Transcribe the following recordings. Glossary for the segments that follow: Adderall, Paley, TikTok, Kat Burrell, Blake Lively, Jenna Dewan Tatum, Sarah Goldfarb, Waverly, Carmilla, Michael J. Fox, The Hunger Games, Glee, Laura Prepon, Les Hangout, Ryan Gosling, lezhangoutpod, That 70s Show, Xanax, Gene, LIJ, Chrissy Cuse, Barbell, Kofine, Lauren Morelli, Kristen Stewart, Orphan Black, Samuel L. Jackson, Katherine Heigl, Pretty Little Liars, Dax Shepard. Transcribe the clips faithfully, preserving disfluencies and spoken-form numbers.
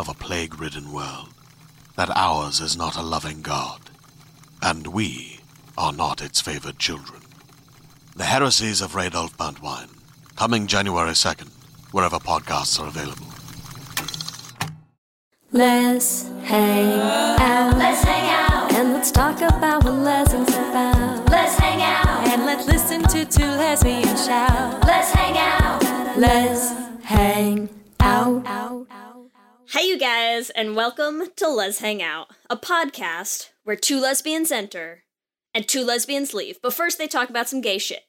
of a plague-ridden world, that ours is not a loving God, and we are not its favored children. The Heresies of Radulf Berntwein, coming January second, wherever podcasts are available. Let's hang out. Let's hang out. And let's talk about what lessons about. Let's hang out. And let's listen to two lesbians shout. Let's hang out. Let's Hang out. Hi, you guys, and welcome to Les Hangout, a podcast where two lesbians enter and two lesbians leave, but first they talk about some gay shit.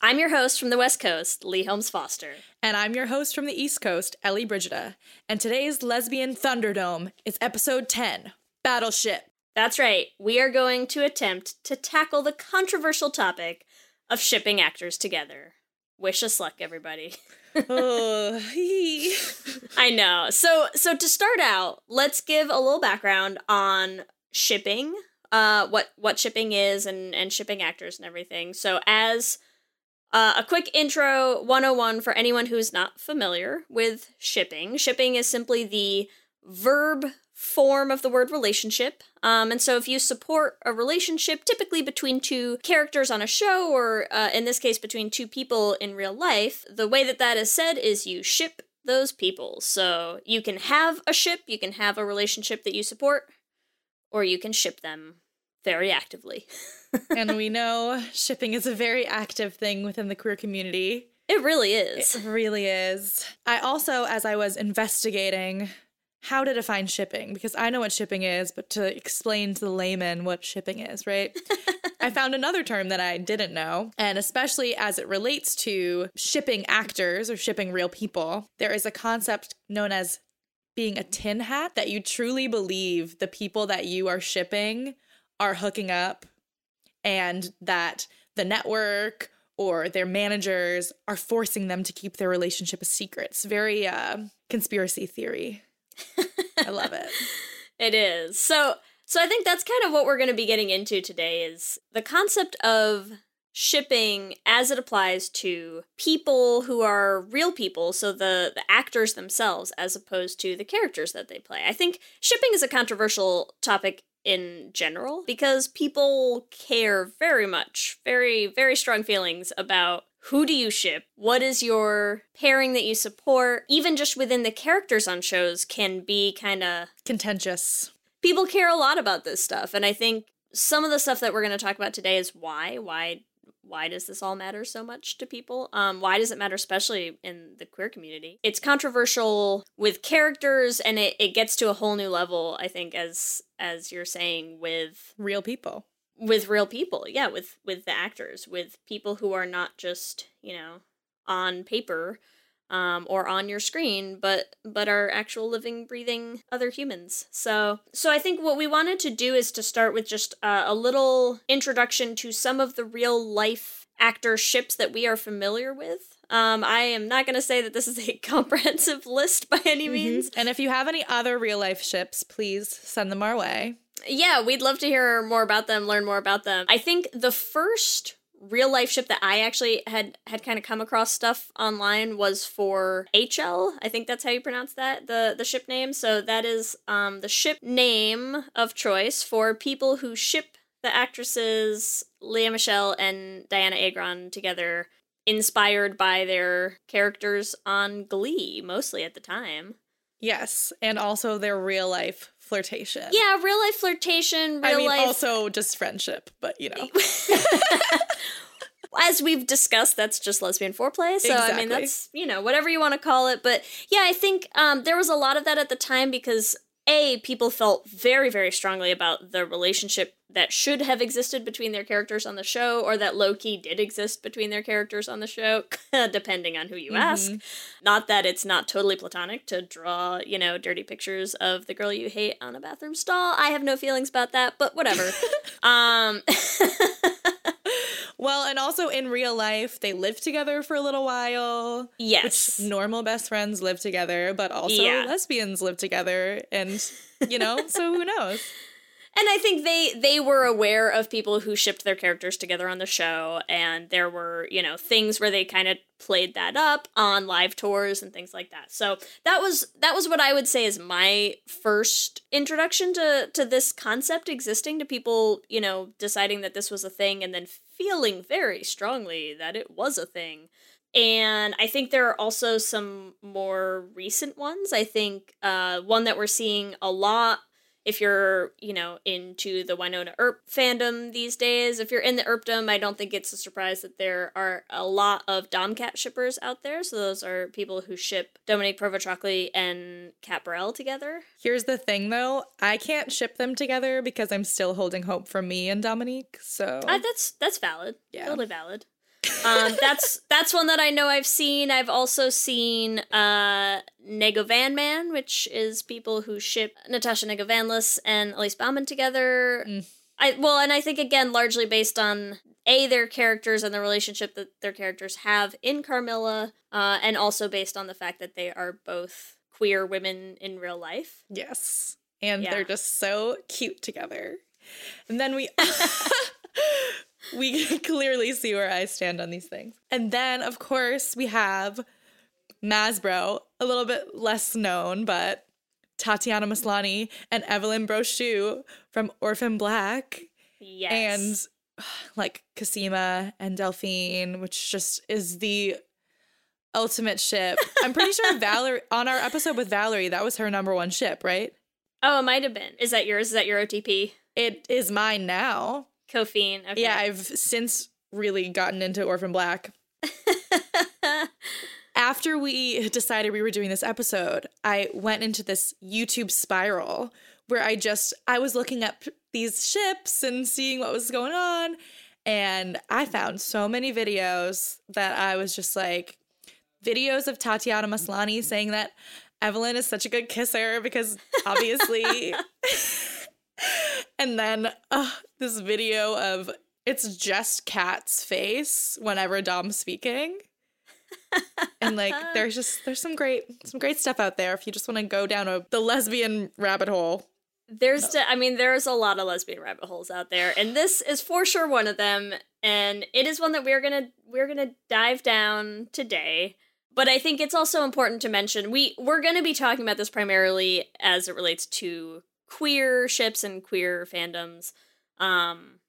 I'm your host from the West Coast, Leigh Holmes Foster. And I'm your host from the East Coast, Ellie Brigida. And today's Lesbian Thunderdome is episode ten, Battleship. That's right, we are going to attempt to tackle the controversial topic of shipping actors together. Wish us luck, everybody. oh, I know. So so to start out, let's give a little background on shipping, uh, what, what shipping is and, and shipping actors and everything. So as uh, a quick intro one oh one for anyone who's not familiar with shipping, shipping is simply the verb form of the word relationship. Um, and so if you support a relationship, typically between two characters on a show, or uh, in this case, between two people in real life, the way that that is said is you ship those people. So you can have a ship, you can have a relationship that you support, or you can ship them very actively. And we know shipping is a very active thing within the queer community. It really is. It really is. I also, as I was investigating how to define shipping, because I know what shipping is, but to explain to the layman what shipping is, right? I found another term that I didn't know, and especially as it relates to shipping actors or shipping real people, there is a concept known as being a tin hat, that you truly believe the people that you are shipping are hooking up and that the network or their managers are forcing them to keep their relationship a secret. It's very uh, conspiracy theory. I love it. It is. So so I think that's kind of what we're going to be getting into today is the concept of shipping as it applies to people who are real people, so the, the actors themselves as opposed to the characters that they play. I think shipping is a controversial topic in general because people care very much, very, very strong feelings about who do you ship? What is your pairing that you support? Even just within the characters on shows can be kind of contentious. People care a lot about this stuff. And I think some of the stuff that we're going to talk about today is why. Why Why does this all matter so much to people? Um, why does it matter especially in the queer community? It's controversial with characters, and it, it gets to a whole new level, I think, as as you're saying, with real people. With real people, yeah, with, with the actors, with people who are not just, you know, on paper, um, or on your screen, but but are actual living, breathing other humans. So, so I think what we wanted to do is to start with just uh, a little introduction to some of the real-life actorships that we are familiar with. Um, I am not going to say that this is a comprehensive list by any means. Mm-hmm. And if you have any other real-life ships, please send them our way. Yeah, we'd love to hear more about them, learn more about them. I think the first real-life ship that I actually had, had kind of come across stuff online was for H L. I think that's how you pronounce that, the, the ship name. So that is um, the ship name of choice for people who ship the actresses Lea Michele and Dianna Agron together, inspired by their characters on Glee, mostly at the time. Yes, and also their real-life flirtation. Yeah, real-life flirtation, real-life... I mean, life... also just friendship, but, you know. As we've discussed, that's just lesbian foreplay, so, exactly. I mean, that's, you know, whatever you want to call it, but, yeah, I think um, there was a lot of that at the time because, A, people felt very, very strongly about the relationship that should have existed between their characters on the show, or that low-key did exist between their characters on the show, depending on who you mm-hmm. ask. Not that it's not totally platonic to draw, you know, dirty pictures of the girl you hate on a bathroom stall. I have no feelings about that, but whatever. um... Well, and also in real life, they lived together for a little while. Yes. Which normal best friends live together, but also yeah. lesbians live together. And, you know, so who knows? And I think they, they were aware of people who shipped their characters together on the show, and there were, you know, things where they kind of played that up on live tours and things like that. So that was that was what I would say is my first introduction to, to this concept existing, to people, you know, deciding that this was a thing and then feeling very strongly that it was a thing. And I think there are also some more recent ones. I think uh, one that we're seeing a lot, if you're, you know, into the Wynonna Earp fandom these days, if you're in the Earpdom, I don't think it's a surprise that there are a lot of Domcat shippers out there. So those are people who ship Dominique Provost-Chalkley and Kat Burrell together. Here's the thing, though. I can't ship them together because I'm still holding hope for me and Dominique, so... Uh, that's that's valid. Yeah. Totally valid. um, that's that's one that I know I've seen. I've also seen uh, Negovanman, which is people who ship Natasha Negovanlis and Elise Bauman together. Mm. I Well, and I think, again, largely based on, A, their characters and the relationship that their characters have in Carmilla, uh, and also based on the fact that they are both queer women in real life. Yes. And yeah. they're just so cute together. And then we... We can clearly see where I stand on these things. And then, of course, we have Masbro, a little bit less known, but Tatiana Maslany and Evelyn Brochu from Orphan Black. Yes. And, like, Cosima and Delphine, which just is the ultimate ship. I'm pretty sure Valerie, on our episode with Valerie, that was her number one ship, right? Oh, it might have been. Is that yours? Is that your O T P? It is mine now. Coffeen. Okay. Yeah, I've since really gotten into Orphan Black. After we decided we were doing this episode, I went into this YouTube spiral where I just, I was looking up these ships and seeing what was going on. And I found so many videos that I was just like, videos of Tatiana Maslany saying that Evelyn is such a good kisser because obviously... And then uh, this video of it's just Kat's face whenever Dom's speaking. And like there's just there's some great some great stuff out there if you just want to go down a the lesbian rabbit hole. There's de- I mean there's a lot of lesbian rabbit holes out there, and this is for sure one of them, and it is one that we're going to we're going to dive down today. But I think it's also important to mention we we're going to be talking about this primarily as it relates to queer ships and queer fandoms, um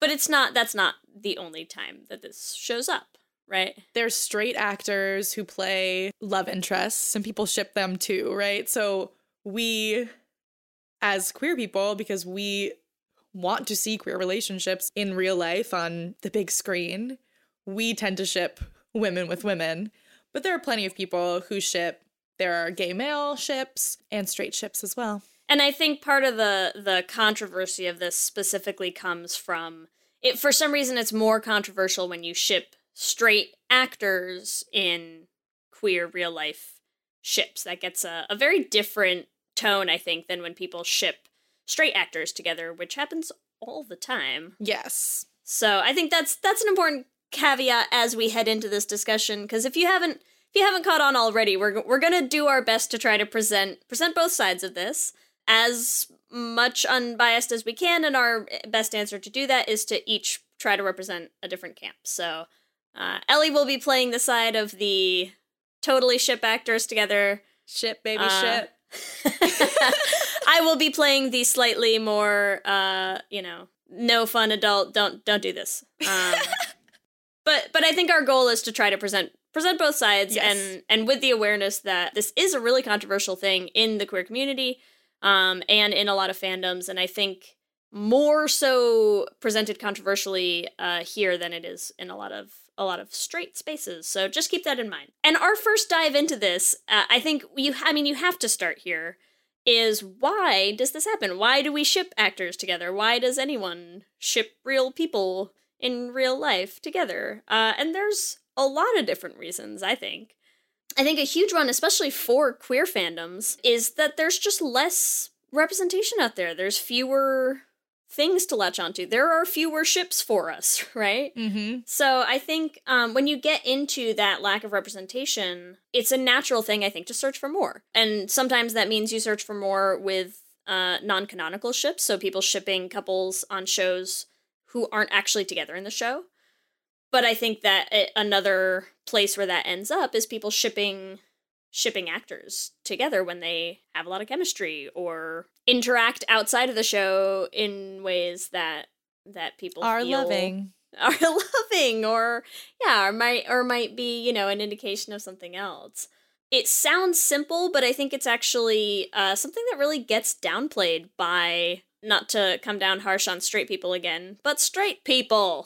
but it's not that's not the only time that this shows up, right? There's straight actors who play love interests and people ship them too, right? So we as queer people, because we want to see queer relationships in real life on the big screen, we tend to ship women with women, but there are plenty of people who ship. There are gay male ships and straight ships as well. And I think part of the, the controversy of this specifically comes from, it. for some reason it's more controversial when you ship straight actors in queer real life ships. That gets a, a very different tone, I think, than when people ship straight actors together, which happens all the time. Yes. So I think that's that's an important caveat as we head into this discussion, because if you haven't if you haven't caught on already, we're we're gonna do our best to try to present present both sides of this as much unbiased as we can, and our best answer to do that is to each try to represent a different camp. So uh, Ellie will be playing the side of the totally ship actors together. Ship, baby, uh, ship. I will be playing the slightly more, uh, you know, no fun adult, don't don't do this. Um, but but I think our goal is to try to present present both sides, yes. and, and with the awareness that this is a really controversial thing in the queer community, um, and in a lot of fandoms, and I think more so presented controversially uh, here than it is in a lot of a lot of straight spaces. So just keep that in mind. And our first dive into this, uh, I think you, I mean, you have to start here, is why does this happen? Why do we ship actors together? Why does anyone ship real people in real life together? Uh, and there's a lot of different reasons, I think. I think a huge one, especially for queer fandoms, is that there's just less representation out there. There's fewer things to latch onto. There are fewer ships for us, right? Mm-hmm. So I think um, when you get into that lack of representation, it's a natural thing, I think, to search for more. And sometimes that means you search for more with uh, non-canonical ships, so people shipping couples on shows who aren't actually together in the show. But I think that it, another place where that ends up is people shipping shipping actors together when they have a lot of chemistry or interact outside of the show in ways that that people are feel loving are loving or yeah or might or might be, you know, an indication of something else. It sounds simple, but I think it's actually uh, something that really gets downplayed by, not to come down harsh on straight people again, but straight people.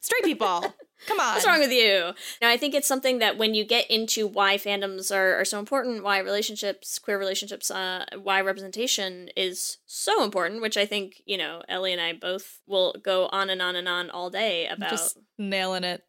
Straight people. Come on. What's wrong with you? Now, I think it's something that when you get into why fandoms are, are so important, why relationships, queer relationships, uh, why representation is so important, which I think, you know, Ellie and I both will go on and on and on all day about. Just nailing it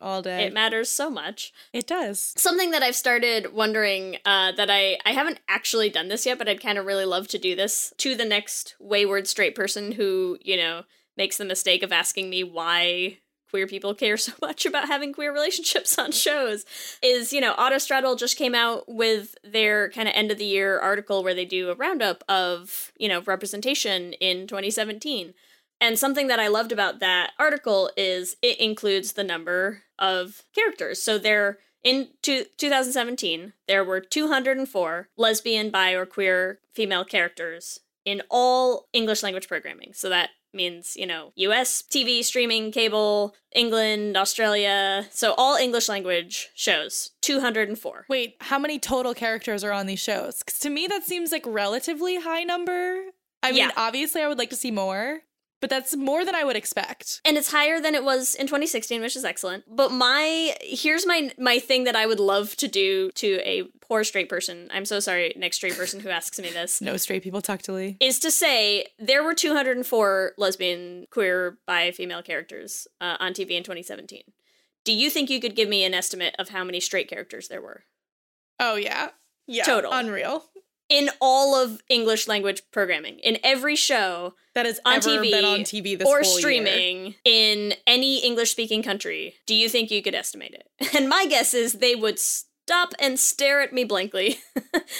all day. It matters so much. It does. Something that I've started wondering uh, that I, I haven't actually done this yet, but I'd kind of really love to do this to the next wayward straight person who, you know, makes the mistake of asking me why queer people care so much about having queer relationships on shows, is, you know, Autostraddle just came out with their kind of end of the year article where they do a roundup of, you know, representation in twenty seventeen. And something that I loved about that article is it includes the number of characters. So there, in two, twenty seventeen, there were two hundred four lesbian, bi, or queer female characters in all English language programming. So that means, you know, U S T V, streaming, cable, England, Australia. So all English language shows, two hundred four. Wait, how many total characters are on these shows? 'Cause to me, that seems like relatively high number. I yeah. mean, obviously, I would like to see more, but that's more than I would expect. And it's higher than it was in twenty sixteen, which is excellent. But my here's my my thing that I would love to do to a poor straight person. I'm so sorry, next straight person who asks me this. No straight people talk to Leigh. Is to say there were two hundred four lesbian, queer, bi, female characters uh, on T V in twenty seventeen. Do you think you could give me an estimate of how many straight characters there were? Oh, yeah. Yeah. Total. Unreal. In all of English language programming, in every show that has on ever T V been on T V this or whole streaming year. In any English speaking country, do you think you could estimate it? And my guess is they would stop and stare at me blankly,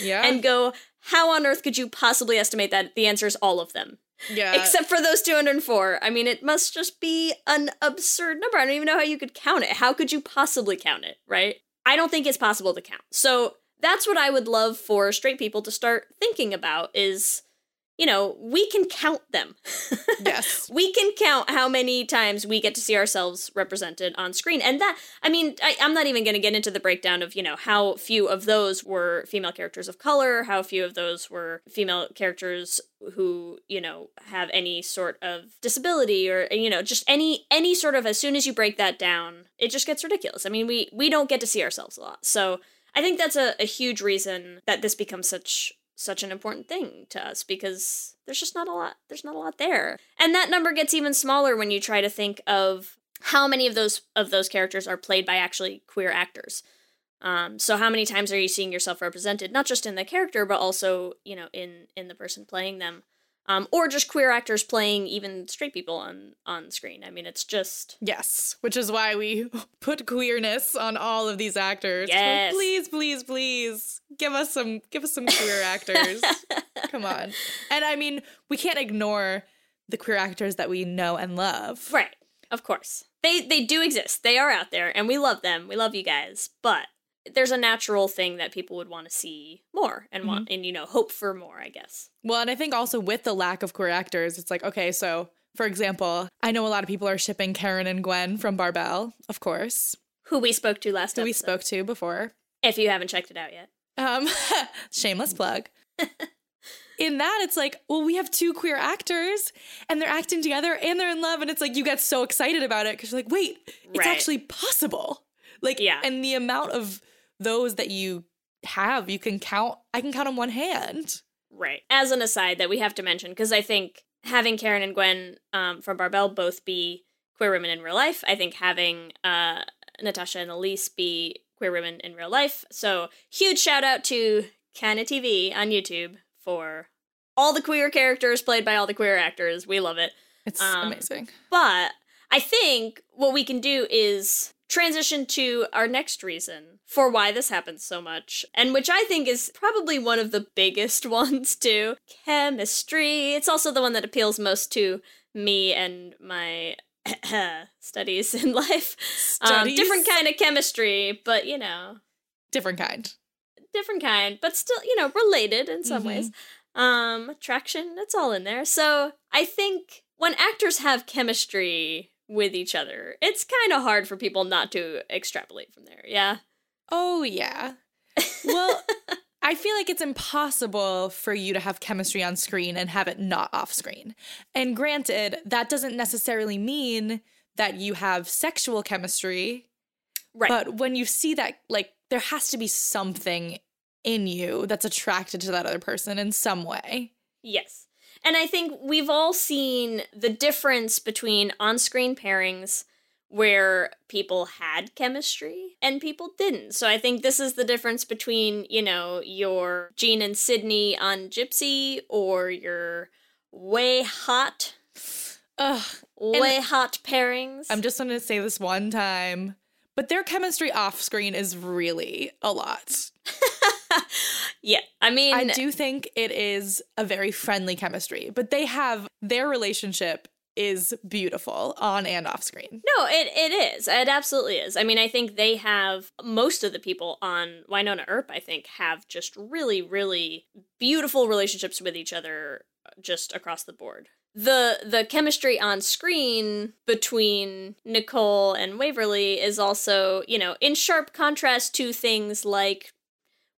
yeah, and go, "How on earth could you possibly estimate that?" The answer is all of them, yeah, except for those two hundred four. I mean, it must just be an absurd number. I don't even know how you could count it. How could you possibly count it? Right? I don't think it's possible to count. So. That's what I would love for straight people to start thinking about is, you know, we can count them. Yes. We can count how many times we get to see ourselves represented on screen. And that, I mean, I, I'm not even going to get into the breakdown of, you know, how few of those were female characters of color, how few of those were female characters who, you know, have any sort of disability or, you know, just any any sort of, as soon as you break that down, it just gets ridiculous. I mean, we we don't get to see ourselves a lot. So I think that's a, a huge reason that this becomes such such an important thing to us, because there's just not a lot there's not a lot there. And that number gets even smaller when you try to think of how many of those of those characters are played by actually queer actors. Um, so how many times are you seeing yourself represented, not just in the character, but also, you know, in, in the person playing them, um, or just queer actors playing even straight people on, on screen. I mean, it's just... Yes, which is why we put queerness on all of these actors. Yes. So please, please, please give us some, give us some queer actors. Come on. And I mean, we can't ignore the queer actors that we know and love. Right. Of course. They, they do exist. They are out there and we love them. We love you guys, but there's a natural thing that people would want to see more and want, mm-hmm. and, you know, hope for more, I guess. Well, and I think also with the lack of queer actors, it's like, okay, so for example, I know a lot of people are shipping Karen and Gwen from Barbell, of course. Who we spoke to last Who episode. we spoke to before. If you haven't checked it out yet. Um, shameless plug. In that, it's like, well, we have two queer actors, and they're acting together, and they're in love, and it's like, you get so excited about it, because you're like, wait, it's right. actually possible. Like, yeah. And the amount of those that you have, you can count, I can count on one hand. Right. As an aside that we have to mention, because I think having Karen and Gwen um, from Barbell both be queer women in real life, I think having uh, Natasha and Elise be queer women in real life, so huge shout out to Kana T V on YouTube for all the queer characters played by all the queer actors. We love it. It's um, amazing. But I think what we can do is transition to our next reason for why this happens so much, and which I think is probably one of the biggest ones too. Chemistry. It's also the one that appeals most to me and my studies in life. Studies? Um, different kind of chemistry, but you know. Different kind. Different kind, but still, you know, related in some mm-hmm. ways. Um, attraction, it's all in there. So I think when actors have chemistry with each other, it's kind of hard for people not to extrapolate from there, yeah? Oh, yeah. Well, I feel like it's impossible for you to have chemistry on screen and have it not off screen. And granted, that doesn't necessarily mean that you have sexual chemistry. Right. But when you see that, like, there has to be something in you that's attracted to that other person in some way. Yes. And I think we've all seen the difference between on-screen pairings where people had chemistry and people didn't. So I think this is the difference between, you know, your Gene and Sydney on Gypsy or your way hot, Ugh. way and hot pairings. I'm just going to say this one time, but their chemistry off screen is really a lot. Yeah, I mean, I do think it is a very friendly chemistry, but they have, their relationship is beautiful on and off screen. No, it, it is. It absolutely is. I mean, I think they have, most of the people on Wynonna Earp, I think, have just really, really beautiful relationships with each other just across the board. The the chemistry on screen between Nicole and Waverly is also, you know, in sharp contrast to things like,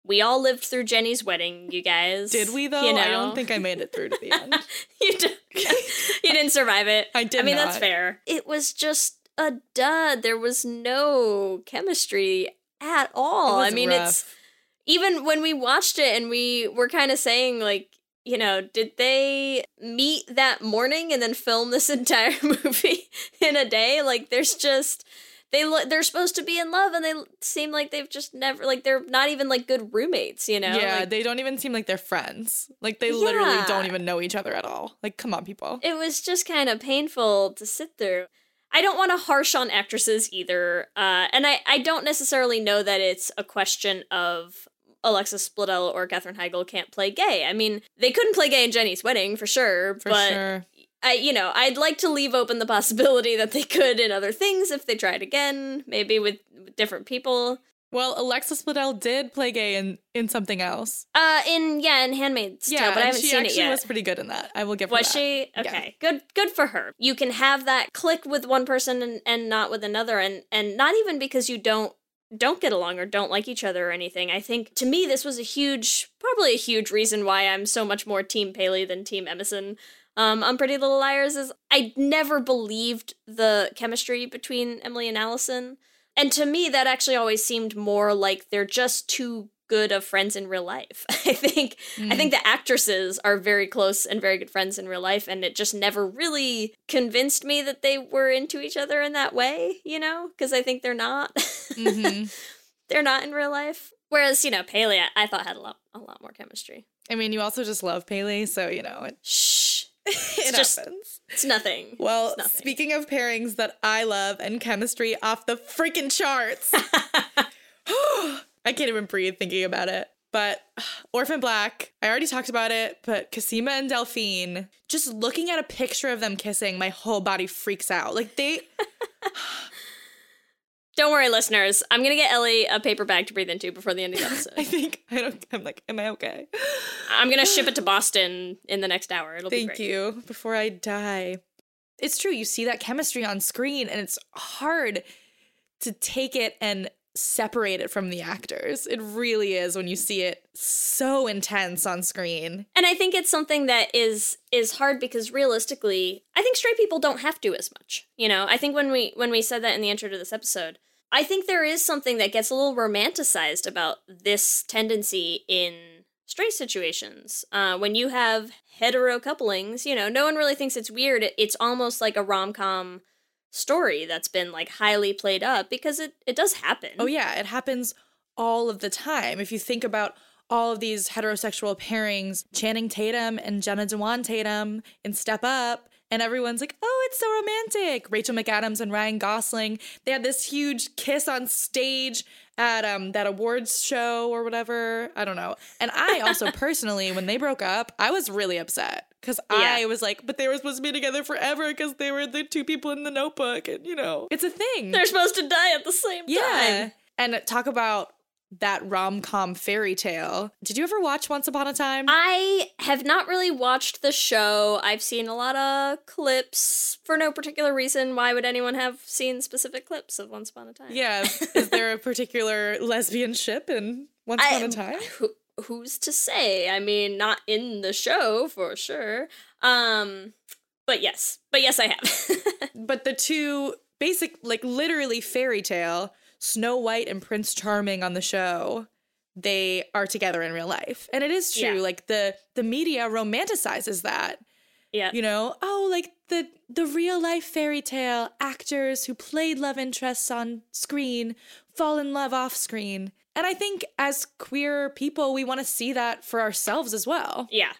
we all lived through Jenny's Wedding, you guys. Did we, though? You know? I don't think I made it through to the end. you, did, you didn't survive it. I did I mean, not. That's fair. It was just a dud. There was no chemistry at all. I mean, rough. It's... Even when we watched it and we were kind of saying, like, you know, did they meet that morning and then film this entire movie in a day? Like, there's just... They lo- they're supposed to be in love, and they seem like they've just never, like, they're not even, like, good roommates, you know? Yeah, like, they don't even seem like they're friends. Like, they yeah. literally don't even know each other at all. Like, come on, people. It was just kind of painful to sit through. I don't want to harsh on actresses either, uh, and I, I don't necessarily know that it's a question of Alexis Bledel or Katherine Heigl can't play gay. I mean, they couldn't play gay in Jenny's Wedding, for sure, for but... Sure. I, you know, I'd like to leave open the possibility that they could in other things if they tried again, maybe with, with different people. Well, Alexis Bledel did play gay in, in something else. Uh, in, yeah, in Handmaid's Tale, yeah, but I haven't seen it yet. She actually was pretty good in that. I will give her that. Was she? Okay. Yeah. Good good for her. You can have that click with one person and, and not with another, and, and not even because you don't don't get along or don't like each other or anything. I think, to me, this was a huge, probably a huge reason why I'm so much more Team Paley than Team Emerson. Um, on Pretty Little Liars is I never believed the chemistry between Emily and Allison. And to me, that actually always seemed more like they're just too good of friends in real life. I think mm. I think the actresses are very close and very good friends in real life, and it just never really convinced me that they were into each other in that way, you know? Because I think they're not. mm-hmm. they're not in real life. Whereas, you know, Paley, I, I thought had a lot, a lot more chemistry. I mean, you also just love Paley, so, you know. It, Shh. It just, happens. It's nothing. Well, it's nothing. Speaking of pairings that I love and chemistry off the freaking charts. I can't even breathe thinking about it. But Orphan Black, I already talked about it, but Cosima and Delphine, just looking at a picture of them kissing, my whole body freaks out. Like, they... Don't worry, listeners. I'm going to get Ellie a paper bag to breathe into before the end of the episode. I think, I don't, I'm like, am I okay? I'm going to ship it to Boston in the next hour. It'll Thank be great. Thank you. Before I die. It's true. You see that chemistry on screen, and it's hard to take it and separate it from the actors. It really is when you see it so intense on screen. And I think it's something that is is hard because realistically, I think straight people don't have to as much. You know, I think when we when we said that in the intro to this episode, I think there is something that gets a little romanticized about this tendency in straight situations. Uh, when you have hetero couplings, you know, no one really thinks it's weird. It's almost like a rom-com story that's been like highly played up because it it does happen. Oh yeah, it happens all of the time. If you think about all of these heterosexual pairings, Channing Tatum and Jenna Dewan Tatum in Step Up, and everyone's like, oh, it's so romantic. Rachel McAdams and Ryan Gosling, they had this huge kiss on stage at um that awards show or whatever. I don't know. And I also personally, when they broke up, I was really upset. Because yeah. I was like, but they were supposed to be together forever because they were the two people in The Notebook. And, you know, it's a thing. They're supposed to die at the same yeah. time. And talk about that rom-com fairy tale. Did you ever watch Once Upon a Time? I have not really watched the show. I've seen a lot of clips for no particular reason. Why would anyone have seen specific clips of Once Upon a Time? Yeah. Is there a particular lesbian ship in Once Upon I, a Time? Who- Who's to say? I mean, not in the show for sure. Um, but yes, but yes, I have. But the two basic, like literally fairy tale, Snow White and Prince Charming on the show, they are together in real life. And it is true. Yeah. Like the, the media romanticizes that. Yeah. You know, oh, like the, the real life fairy tale actors who played love interests on screen fall in love off screen. And I think as queer people, we want to see that for ourselves as well. Yeah.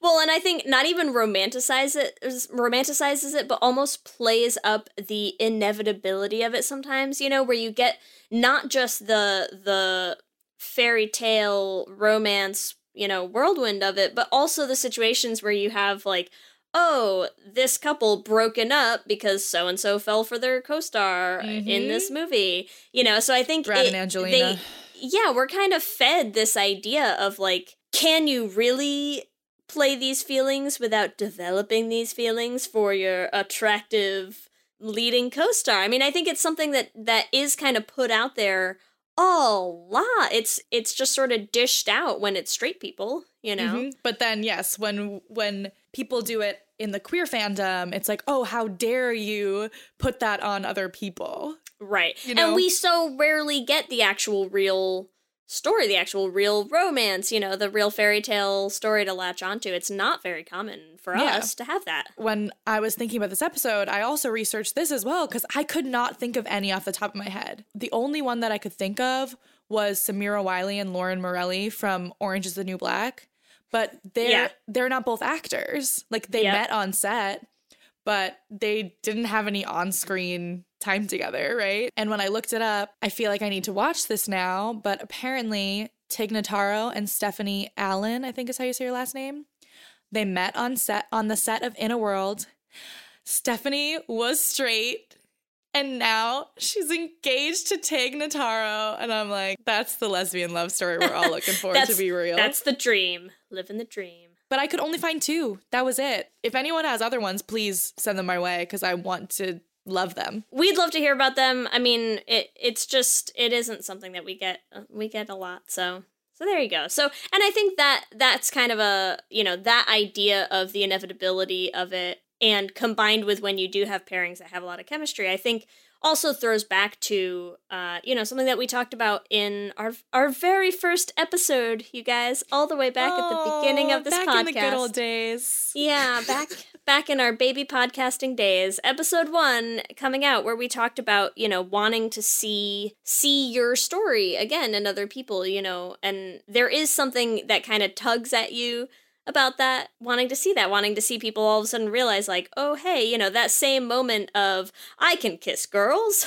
Well, and I think not even romanticize it, romanticizes it, but almost plays up the inevitability of it sometimes, you know, where you get not just the the fairy tale romance, you know, whirlwind of it, but also the situations where you have like, oh, this couple broken up because so-and-so fell for their co-star mm-hmm. in this movie. You know, so I think Brad it, and Angelina. They, yeah, we're kind of fed this idea of, like, can you really play these feelings without developing these feelings for your attractive leading co-star? I mean, I think it's something that, that is kind of put out there a lot. It's it's just sort of dished out when it's straight people, you know? Mm-hmm. But then, yes, when when people do it in the queer fandom, it's like, oh, how dare you put that on other people? Right. You know? And we so rarely get the actual real story, the actual real romance, you know, the real fairy tale story to latch onto. It's not very common for yeah. us to have that. When I was thinking about this episode, I also researched this as well because I could not think of any off the top of my head. The only one that I could think of was Samira Wiley and Lauren Morelli from Orange is the New Black. But they're yeah. they're not both actors. Like, they yep. met on set, but they didn't have any on-screen time together, right? And when I looked it up, I feel like I need to watch this now, but apparently Tig Notaro and Stephanie Allen, I think is how you say your last name, they met on set on the set of In a World. Stephanie was straight, and now she's engaged to Tig Notaro, and I'm like, that's the lesbian love story we're all looking for, to be real. That's the dream. Living the dream. But I could only find two. That was it. If anyone has other ones, please send them my way because I want to love them. We'd love to hear about them. I mean, it it's just, it isn't something that we get, we get a lot. So, so there you go. So, and I think that that's kind of a, you know, that idea of the inevitability of it and combined with when you do have pairings that have a lot of chemistry, I think also throws back to, uh, you know, something that we talked about in our our very first episode, you guys, all the way back oh, at the beginning of this back podcast. Back in the good old days. Yeah, back back in our baby podcasting days, episode one coming out, where we talked about, you know, wanting to see see your story again in other people, you know, and there is something that kind of tugs at you about that, wanting to see that, wanting to see people all of a sudden realize, like, oh, hey, you know, that same moment of, I can kiss girls.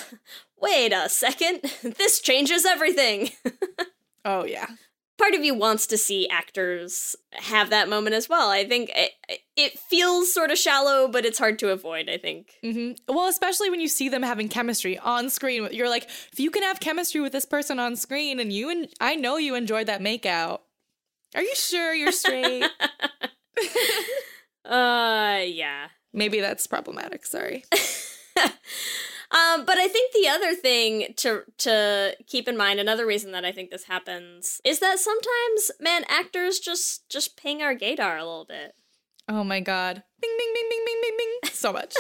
Wait a second. This changes everything. Oh, yeah. Part of you wants to see actors have that moment as well. I think it, it feels sort of shallow, but it's hard to avoid, I think. Mm-hmm. Well, especially when you see them having chemistry on screen. You're like, if you can have chemistry with this person on screen, and you and en- I know you enjoyed that makeout. Are you sure you're straight? uh, yeah. Maybe that's problematic. Sorry. um, but I think the other thing to to keep in mind, another reason that I think this happens, is that sometimes, man, actors just just ping our gaydar a little bit. Oh my God. Bing, bing, bing, bing, bing, bing, bing. So much.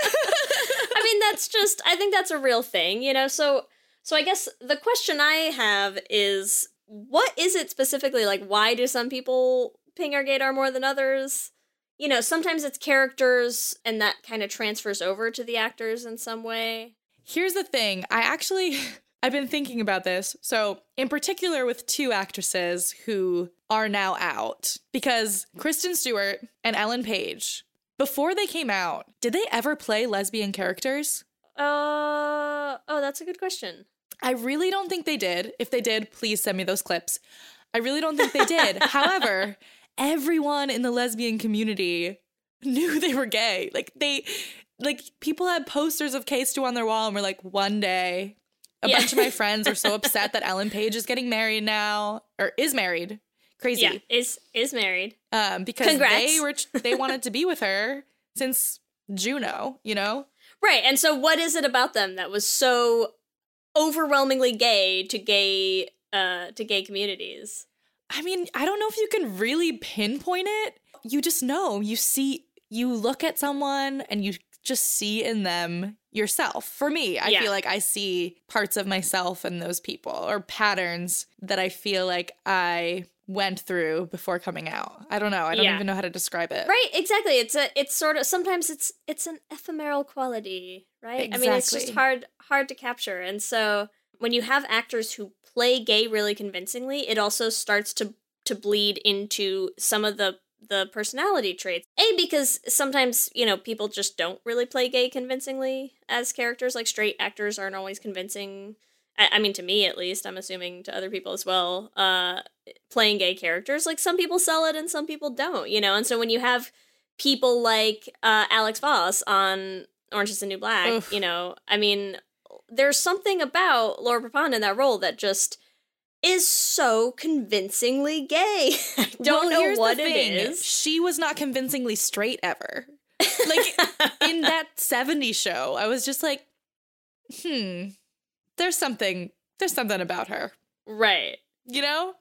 I mean, that's just, I think that's a real thing, you know? So, so I guess the question I have is, what is it specifically? Like, why do some people ping our gaydar more than others? You know, sometimes it's characters, and that kind of transfers over to the actors in some way. Here's the thing. I actually, I've been thinking about this. So, in particular with two actresses who are now out, because Kristen Stewart and Ellen Page, before they came out, did they ever play lesbian characters? Uh, oh, that's a good question. I really don't think they did. If they did, please send me those clips. I really don't think they did. However, everyone in the lesbian community knew they were gay. Like, they, like, people had posters of K-Stew on their wall and were like, one day, a yeah. bunch of my friends are so upset that Ellen Page is getting married now, or is married. Crazy. Yeah, is is married. Um, because Congrats. they were they wanted to be with her since Juno, you know? Right. And so what is it about them that was so overwhelmingly gay to gay uh to gay communities? I mean, I don't know if you can really pinpoint it. You just know. You see, you look at someone and you just see in them yourself. For me, I yeah. feel like I see parts of myself in those people, or patterns that I feel like I went through before coming out. I don't know. I don't yeah. even know how to describe it. Right, exactly. It's a it's sort of sometimes it's it's an ephemeral quality, right? Exactly. I mean, it's just hard hard to capture. And so when you have actors who play gay really convincingly, it also starts to to bleed into some of the the personality traits. A, because sometimes, you know, people just don't really play gay convincingly as characters. Like, straight actors aren't always convincing. I mean, to me, at least, I'm assuming to other people as well, uh, playing gay characters. Like, some people sell it and some people don't, you know? And so when you have people like uh, Alex Voss on Orange is the New Black, Oof. you know, I mean, there's something about Laura Prepon in that role that just is so convincingly gay. I don't well, know what it is. She was not convincingly straight ever. Like, in that seventies show, I was just like, hmm... There's something, there's something about her. Right. You know?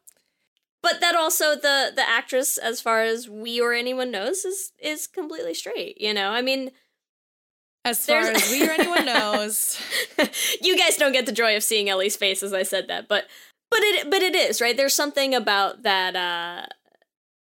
But that also, the the actress, as far as we or anyone knows, is is completely straight, you know? I mean... As far as we or anyone knows. You guys don't get the joy of seeing Ellie's face as I said that, but but it but it is, right? There's something about that, uh,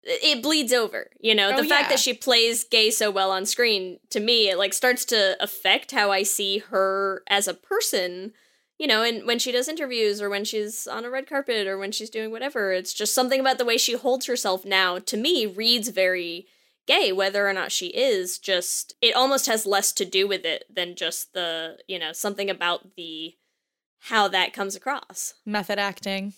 it bleeds over, you know? The oh, fact yeah. that she plays gay so well on screen, to me, it, like, starts to affect how I see her as a person. You know, and when she does interviews or when she's on a red carpet or when she's doing whatever, it's just something about the way she holds herself now, to me, reads very gay, whether or not she is. Just, it almost has less to do with it than just the, you know, something about the, how that comes across. Method acting.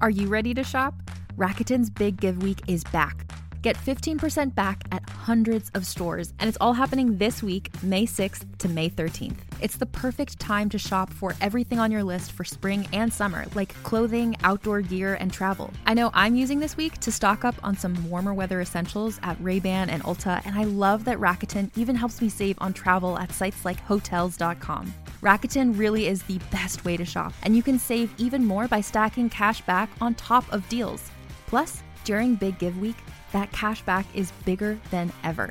Are you ready to shop? Rakuten's Big Give Week is back. Get fifteen percent back at hundreds of stores, and it's all happening this week, May sixth to May thirteenth. It's the perfect time to shop for everything on your list for spring and summer, like clothing, outdoor gear, and travel. I know I'm using this week to stock up on some warmer weather essentials at Ray-Ban and Ulta, and I love that Rakuten even helps me save on travel at sites like hotels dot com. Rakuten really is the best way to shop, and you can save even more by stacking cash back on top of deals. Plus, during Big Give Week, that cash back is bigger than ever.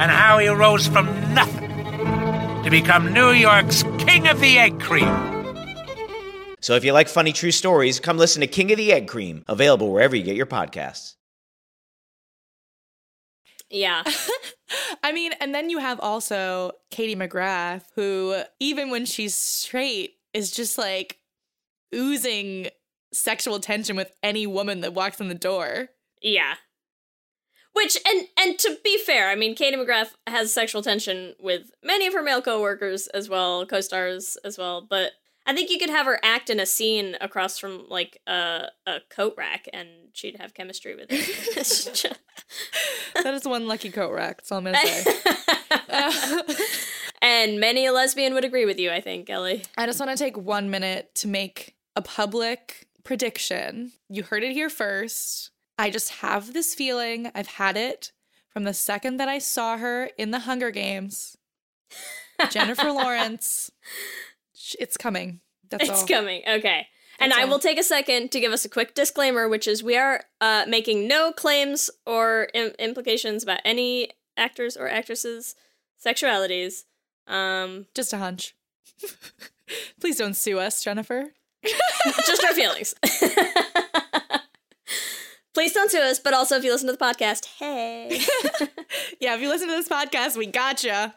and how he rose from nothing to become New York's King of the Egg Cream. So if you like funny true stories, come listen to King of the Egg Cream, available wherever you get your podcasts. Yeah. I mean, and then you have also Katie McGrath, who, even when she's straight, is just like oozing sexual tension with any woman that walks in the door. Yeah. Which, and and to be fair, I mean, Katie McGrath has sexual tension with many of her male co-workers as well, co-stars as well, but I think you could have her act in a scene across from, like, a, a coat rack, and she'd have chemistry with it. That is one lucky coat rack, that's all I'm going to say. uh, And many a lesbian would agree with you, I think, Ellie. I just want to take one minute to make a public prediction. You heard it here first. I just have this feeling. I've had it from the second that I saw her in The Hunger Games. Jennifer Lawrence. It's coming. That's it's all. It's coming. Okay. And I will take a second to give us a quick disclaimer, which is we are uh, making no claims or im- implications about any actors or actresses' sexualities. Um, just a hunch. Please don't sue us, Jennifer. Just our feelings. Please don't sue us, but also if you listen to the podcast, hey. Yeah, if you listen to this podcast, we gotcha.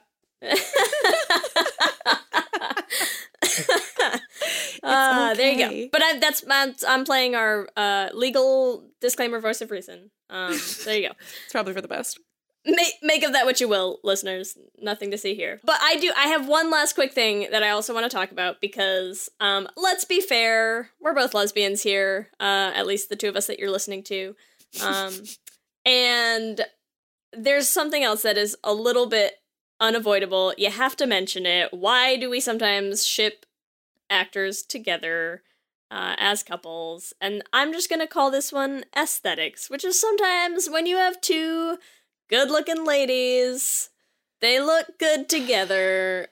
Ah, uh, okay. There you go. But I, that's I'm, I'm playing our uh, legal disclaimer, voice of reason. Um, there you go. It's probably for the best. Make, make of that what you will, listeners. Nothing to see here. But I do, I have one last quick thing that I also want to talk about because, um, let's be fair, we're both lesbians here, uh, at least the two of us that you're listening to. Um, and there's something else that is a little bit unavoidable. You have to mention it. Why do we sometimes ship actors together? Uh, as couples? And I'm just going to call this one aesthetics, which is sometimes when you have two good-looking ladies, they look good together.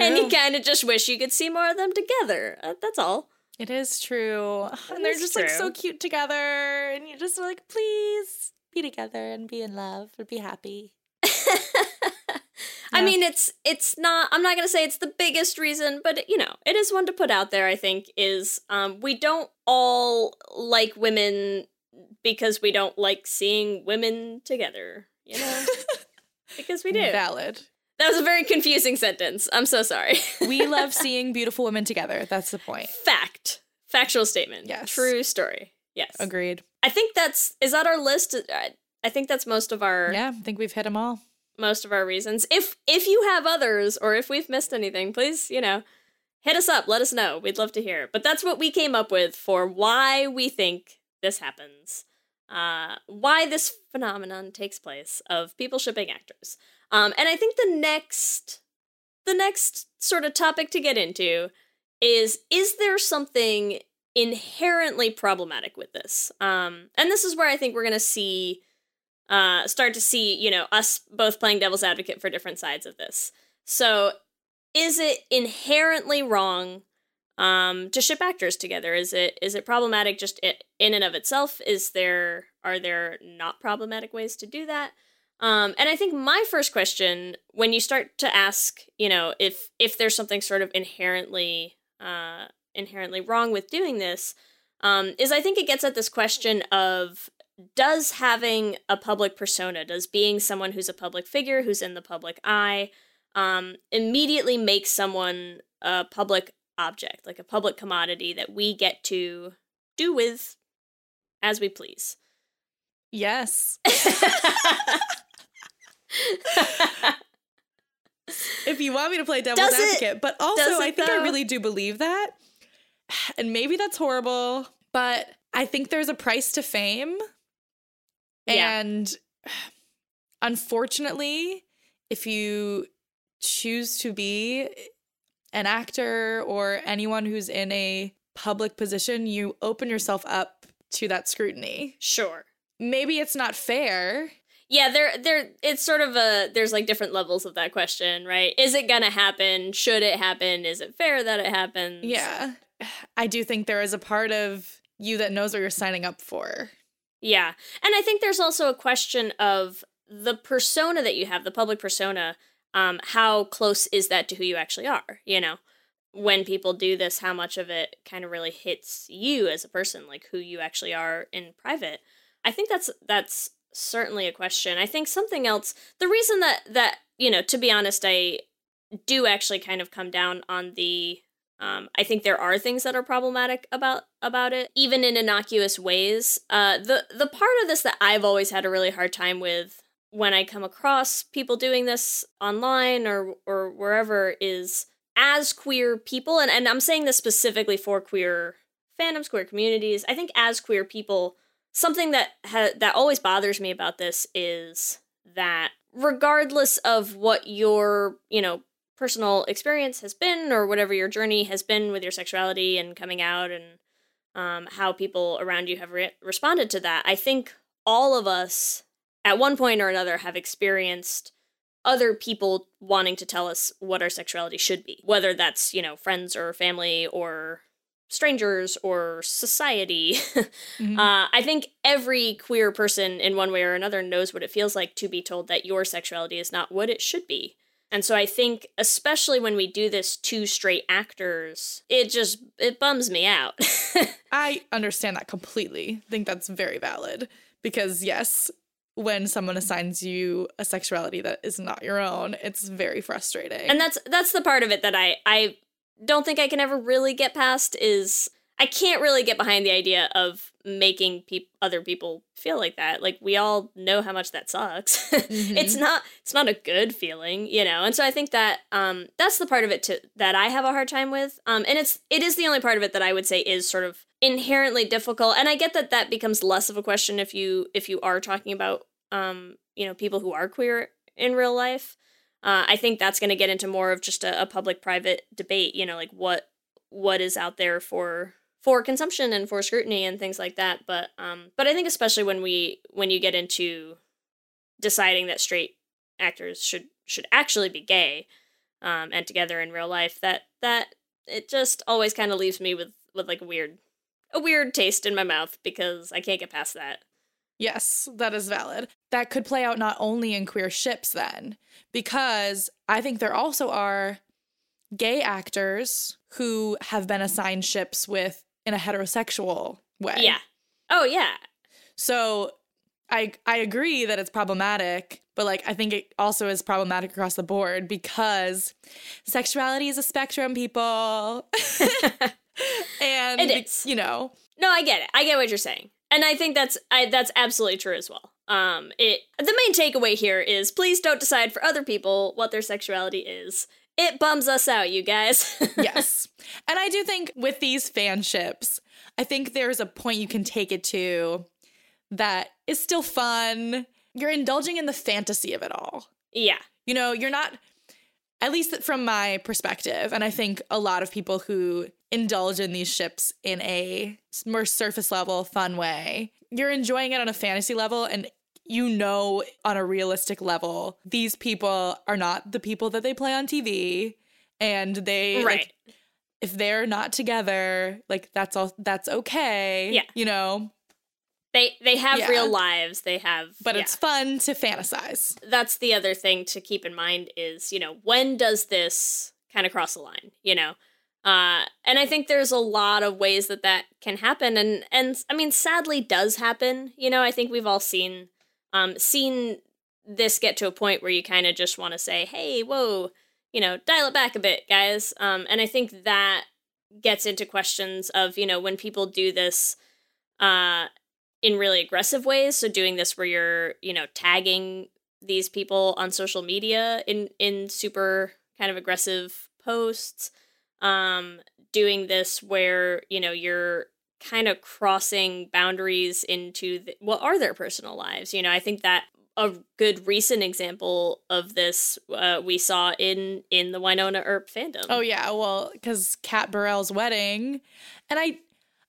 And you kind of just wish you could see more of them together. Uh, that's all. It is true. That and they're just, true. like, so cute together. And you're just like, please be together and be in love or be happy. Yeah. I mean, it's it's not, I'm not going to say it's the biggest reason, but, you know, it is one to put out there, I think, is um, we don't all like women because we don't like seeing women together, you know? Because we do. Valid. That was a very confusing sentence. I'm so sorry. We love seeing beautiful women together. That's the point. Fact. Factual statement. Yes. True story. Yes. Agreed. I think that's, is that our list? I think that's most of our... Yeah, I think we've hit them all. Most of our reasons. If if you have others, or if we've missed anything, please, you know, hit us up. Let us know. We'd love to hear. But that's what we came up with for why we think this happens, uh, why this phenomenon takes place of people shipping actors. Um, and I think the next, the next sort of topic to get into is, is there something inherently problematic with this? Um, and this is where I think we're going to see, uh, start to see, you know, us both playing devil's advocate for different sides of this. So is it inherently wrong Um, to ship actors together? Is it is it problematic just in and of itself? Is there are there not problematic ways to do that? Um, and I think my first question, when you start to ask, you know, if if there's something sort of inherently uh, inherently wrong with doing this, um, is I think it gets at this question of, does having a public persona, does being someone who's a public figure, who's in the public eye, um, immediately make someone a public object, like a public commodity that we get to do with as we please? Yes. If you want me to play devil's does advocate, it, but also I think though? I really do believe that. And maybe that's horrible, but I think there's a price to fame. Yeah. And unfortunately, if you choose to be an actor or anyone who's in a public position, you open yourself up to that scrutiny. Sure. Maybe it's not fair. Yeah, there, there. It's sort of a, there's like different levels of that question, right? Is it going to happen? Should it happen? Is it fair that it happens? Yeah. I do think there is a part of you that knows what you're signing up for. Yeah. And I think there's also a question of the persona that you have, the public persona, um, how close is that to who you actually are? You know, when people do this, how much of it kind of really hits you as a person, like who you actually are in private? I think that's, that's, certainly a question. I think something else, the reason that, that, you know, to be honest, I do actually kind of come down on the, um, I think there are things that are problematic about, about it, even in innocuous ways. Uh, the, the part of this that I've always had a really hard time with when I come across people doing this online or, or wherever is as queer people. And, and I'm saying this specifically for queer fandoms, queer communities. I think as queer people, something that ha- that always bothers me about this is that regardless of what your, you know, personal experience has been or whatever your journey has been with your sexuality and coming out and um, how people around you have re- responded to that, I think all of us at one point or another have experienced other people wanting to tell us what our sexuality should be, whether that's, you know, friends or family or strangers or society. Mm-hmm. uh, I think every queer person in one way or another knows what it feels like to be told that your sexuality is not what it should be. And so I think, especially when we do this to straight actors, it just, it bums me out. I understand that completely. I think that's very valid because yes, when someone assigns you a sexuality that is not your own, it's very frustrating. And that's, that's the part of it that I, I, don't think I can ever really get past is I can't really get behind the idea of making pe- other people feel like that. Like we all know how much that sucks. Mm-hmm. It's not, it's not a good feeling, you know? And so I think that, um, that's the part of it to, that I have a hard time with. Um, and it's, it is the only part of it that I would say is sort of inherently difficult. And I get that that becomes less of a question if you, if you are talking about, um, you know, people who are queer in real life. Uh, I think that's going to get into more of just a, a public-private debate, you know, like what what is out there for for consumption and for scrutiny and things like that. But um, but I think especially when we when you get into deciding that straight actors should should actually be gay um, and together in real life, that that it just always kind of leaves me with with like a weird a weird taste in my mouth because I can't get past that. Yes, that is valid. That could play out not only in queer ships then, because I think there also are gay actors who have been assigned ships with in a heterosexual way. Yeah. Oh, yeah. So I I agree that it's problematic, but like I think it also is problematic across the board because sexuality is a spectrum, people. And it is. You know. No, I get it. I get what you're saying. And I think that's I, that's absolutely true as well. Um, it the main takeaway here is please don't decide for other people what their sexuality is. It bums us out, you guys. Yes. And I do think with these fanships, I think there's a point you can take it to that is still fun. You're indulging in the fantasy of it all. Yeah. You know, you're not, at least from my perspective, and I think a lot of people who indulge in these ships in a more surface level, fun way. You're enjoying it on a fantasy level, and you know, on a realistic level, these people are not the people that they play on T V, and they right. Like, if they're not together, like that's all. That's okay. Yeah, you know. They they have yeah. real lives. They have, but yeah. it's fun to fantasize. That's the other thing to keep in mind is, you know, when does this kind of cross the line, you know? Uh, and I think there's a lot of ways that that can happen. And, and I mean, sadly does happen. You know, I think we've all seen, um, seen this get to a point where you kind of just want to say, hey, whoa, you know, dial it back a bit, guys. Um, and I think that gets into questions of, you know, when people do this, uh, in really aggressive ways. So doing this where you're, you know, tagging these people on social media in, in super kind of aggressive posts, um, doing this where, you know, you're kind of crossing boundaries into the, what are their personal lives. You know, I think that a good recent example of this, uh, we saw in, in the Wynonna Earp fandom. Oh yeah. Well, cause Kat Burrell's wedding, and I,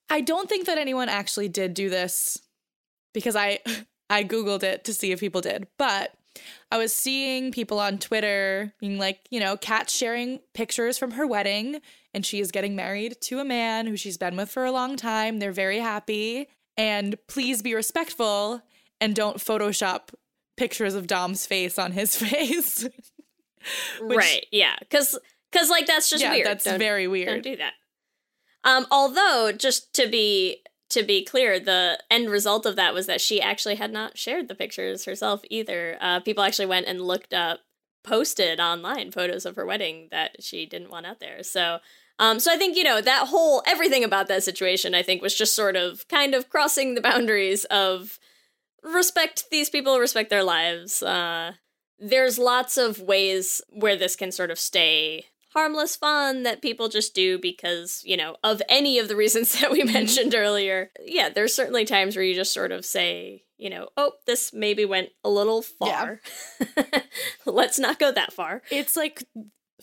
I don't think that anyone actually did do this because I, I Googled it to see if people did, but I was seeing people on Twitter being like, you know, Kat's sharing pictures from her wedding and she is getting married to a man who she's been with for a long time. They're very happy. And please be respectful and don't Photoshop pictures of Dom's face on his face. Which, right. Yeah. Cause, cause like that's just yeah, weird. That's don't, very weird. Don't do that. Um, although just to be To be clear, the end result of that was that she actually had not shared the pictures herself either. Uh, people actually went and looked up, posted online photos of her wedding that she didn't want out there. So, um, so I think, you know, that whole, everything about that situation, I think was just sort of kind of crossing the boundaries of respect these people, respect their lives. Uh, there's lots of ways where this can sort of stay harmless fun that people just do because, you know, of any of the reasons that we mentioned earlier. Yeah, there's certainly times where you just sort of say, you know, oh, this maybe went a little far. Yeah. Let's not go that far. It's like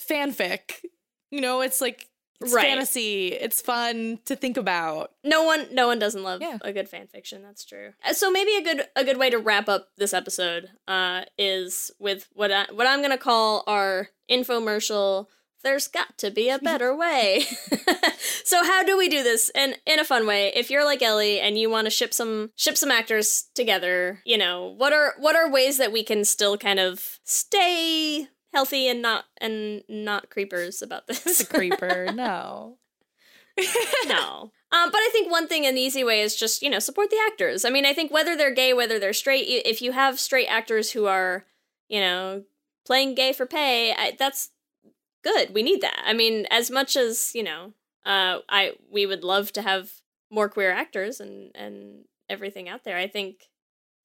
fanfic. You know, it's like it's right. fantasy. It's fun to think about. No one no one doesn't love yeah. a good fan fiction, that's true. So maybe a good a good way to wrap up this episode uh, is with what I, what I'm going to call our infomercial. There's got to be a better way. So how do we do this? And in a fun way, if you're like Ellie and you want to ship some ship some actors together, you know, what are what are ways that we can still kind of stay healthy and not and not creepers about this? It's a creeper, no. No. Um, but I think one thing, an easy way is just, you know, support the actors. I mean, I think whether they're gay, whether they're straight, if you have straight actors who are, you know, playing gay for pay, I, that's good. We need that. I mean, as much as, you know, uh, I we would love to have more queer actors and, and everything out there. I think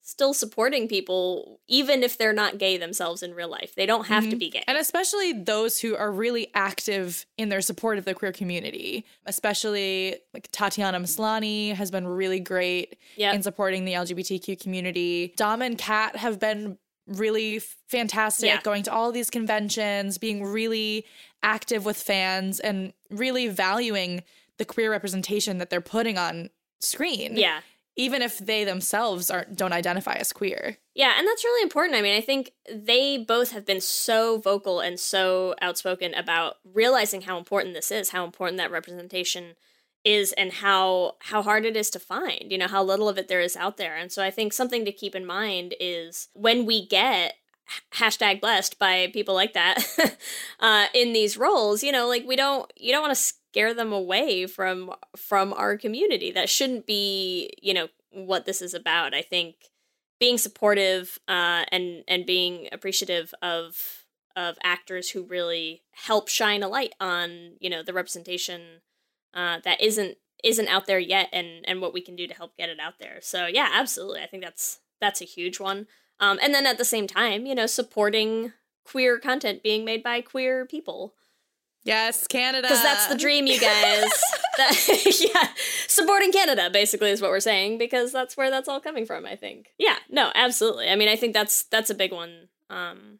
still supporting people, even if they're not gay themselves in real life, they don't have mm-hmm. to be gay. And especially those who are really active in their support of the queer community, especially like Tatiana Maslany has been really great yep. in supporting the L G B T Q community. Dom and Kat have been really fantastic yeah. going to all these conventions, being really active with fans and really valuing the queer representation that they're putting on screen. Yeah. Even if they themselves aren't don't identify as queer. Yeah, and that's really important. I mean, I think they both have been so vocal and so outspoken about realizing how important this is, how important that representation is and how how hard it is to find, you know, how little of it there is out there. And so I think something to keep in mind is when we get hashtag blessed by people like that uh, in these roles, you know, like we don't, you don't want to scare them away from, from our community. That shouldn't be, you know, what this is about. I think being supportive uh, and, and being appreciative of, of actors who really help shine a light on, you know, the representation Uh, that isn't isn't out there yet, and, and what we can do to help get it out there. So yeah, absolutely. I think that's that's a huge one. Um, and then at the same time, you know, supporting queer content being made by queer people. Yes, Canada. Because that's the dream, you guys. that, yeah, supporting Canada basically is what we're saying because that's where that's all coming from. I think. Yeah. No, absolutely. I mean, I think that's that's a big one. Um,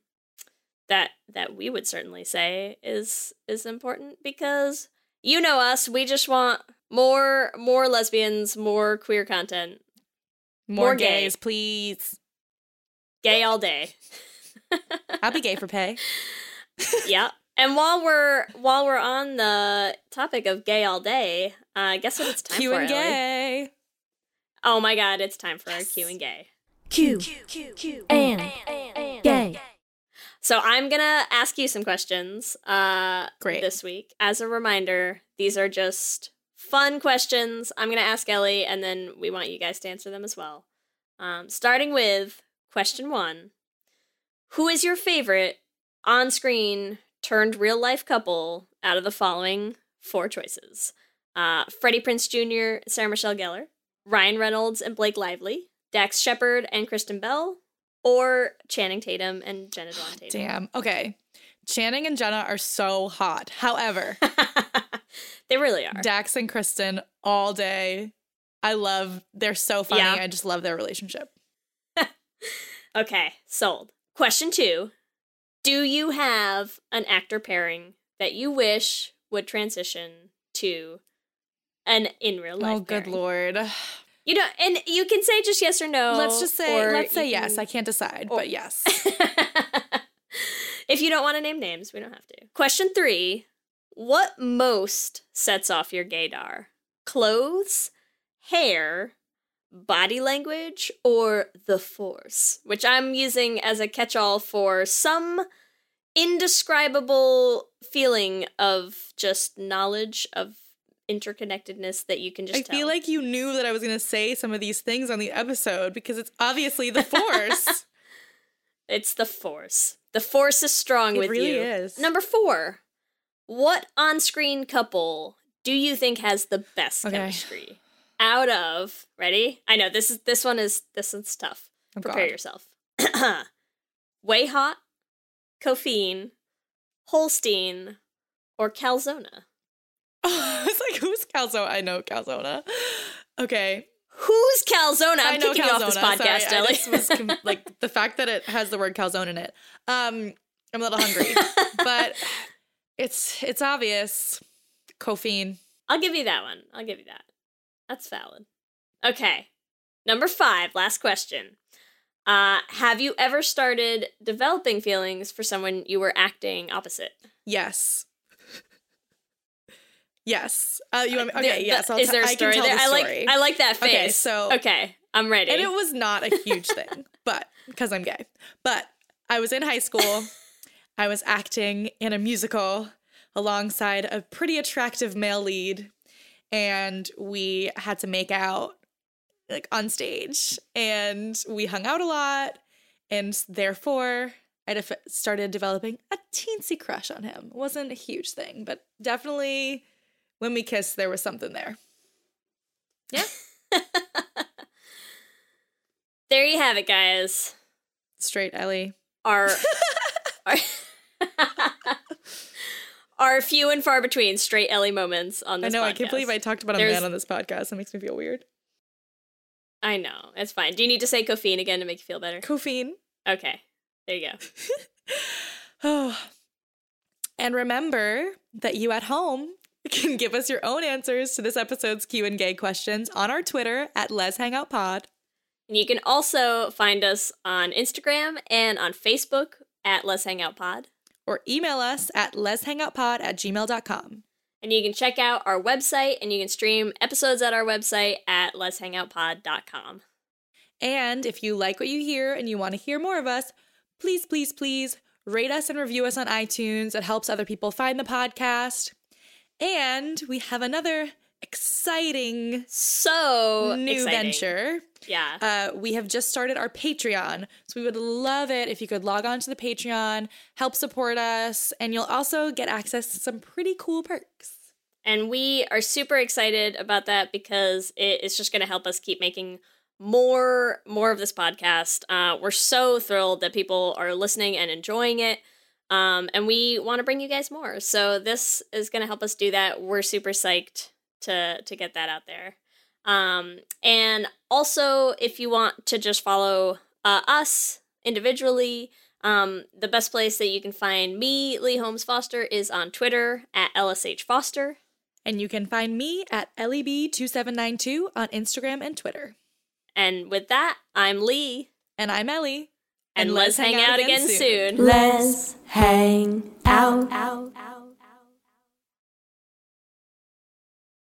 that that we would certainly say is is important because. You know us, we just want more more lesbians, more queer content. More, more gays, gay. Please. Gay all day. I'll be gay for pay. Yeah. And while we're while we're on the topic of gay all day, uh, guess what it's time Q for, and gay. Ellie? Oh my God, it's time for yes. our Q and Gay. Q, Q, Q, Q and, and, and, and Gay. So I'm going to ask you some questions uh, Great. this week. As a reminder, these are just fun questions. I'm going to ask Ellie, and then we want you guys to answer them as well. Um, starting with question one. Who is your favorite on-screen turned real-life couple out of the following four choices? Uh, Freddie Prinze Junior, Sarah Michelle Gellar, Ryan Reynolds and Blake Lively, Dax Shepard and Kristen Bell, or Channing Tatum and Jenna Dewan Tatum. Damn. Okay. Channing and Jenna are so hot. However. They really are. Dax and Kristen all day. I love, they're so funny. Yeah. I just love their relationship. Okay. Sold. Question two. Do you have an actor pairing that you wish would transition to an in real life? Oh, good pairing? Lord. You know, and you can say just yes or no. Let's just say, let's say can, yes. I can't decide, or, but yes. If you don't want to name names, we don't have to. Question three. What most sets off your gaydar? Clothes, hair, body language, or the force? Which I'm using as a catch-all for some indescribable feeling of just knowledge of interconnectedness that you can just I tell. I feel like you knew that I was going to say some of these things on the episode because it's obviously the force. It's the force. The force is strong it with really you. It really is. Number four. What on-screen couple do you think has the best okay. chemistry? Out of, ready? I know, this is this one is, this one's tough. Oh, prepare God. Yourself. Way Hot, Kofine, Holstein, or Calzona? Oh, it's like, who's Calzona? I know Calzona. Okay. Who's Calzona? I'm I know kicking Calzona. Off this podcast, Sorry, Ellie. I just was, like, the fact that it has the word calzone in it. Um, I'm a little hungry, but... It's it's obvious. Kofine. I'll give you that one. I'll give you that. That's valid. Okay. Number five, last question. Uh, have you ever started developing feelings for someone you were acting opposite? Yes. Yes. Uh, you want me, okay, there, yes. I'll is t- there a story I can tell there? The story. I like, I like that face. Okay, so, okay, I'm ready. And it was not a huge thing, but because I'm gay. But I was in high school. I was acting in a musical alongside a pretty attractive male lead, and we had to make out, like, on stage, and we hung out a lot, and therefore I def- started developing a teensy crush on him. It wasn't a huge thing, but definitely when we kissed, there was something there. Yeah. There you have it, guys. Straight Ellie. Our... Our, our few and far between straight Ellie moments on this podcast. I know, podcast. I can't believe I talked about a There's, man on this podcast. It makes me feel weird. I know, it's fine. Do you need to say Kofine again to make you feel better? Kofine. Okay, there you go. Oh. And remember that you at home can give us your own answers to this episode's Q and Gay questions on our Twitter at Les Hangout Pod. And you can also find us on Instagram and on Facebook at Les Hangout Pod. Or email us at leshangoutpod at gmail dot com. And you can check out our website, and you can stream episodes at our website at leshangoutpod dot com. And if you like what you hear and you want to hear more of us, please, please, please rate us and review us on iTunes. It helps other people find the podcast. And we have another exciting, so new exciting. venture. Yeah. Uh, we have just started our Patreon, so we would love it if you could log on to the Patreon, help support us, and you'll also get access to some pretty cool perks. And we are super excited about that because it is just going to help us keep making more, more of this podcast. Uh, we're so thrilled that people are listening and enjoying it. Um, and we want to bring you guys more. So this is going to help us do that. We're super psyched to to get that out there. Um, and also, if you want to just follow uh, us individually, um, the best place that you can find me, Leigh Holmes Foster, is on Twitter at L S H Foster. And you can find me at L E B two seven nine two on Instagram and Twitter. And with that, I'm Leigh. And I'm Ellie. And, and Les hang, hang out again, again soon. soon. Les hang out. out.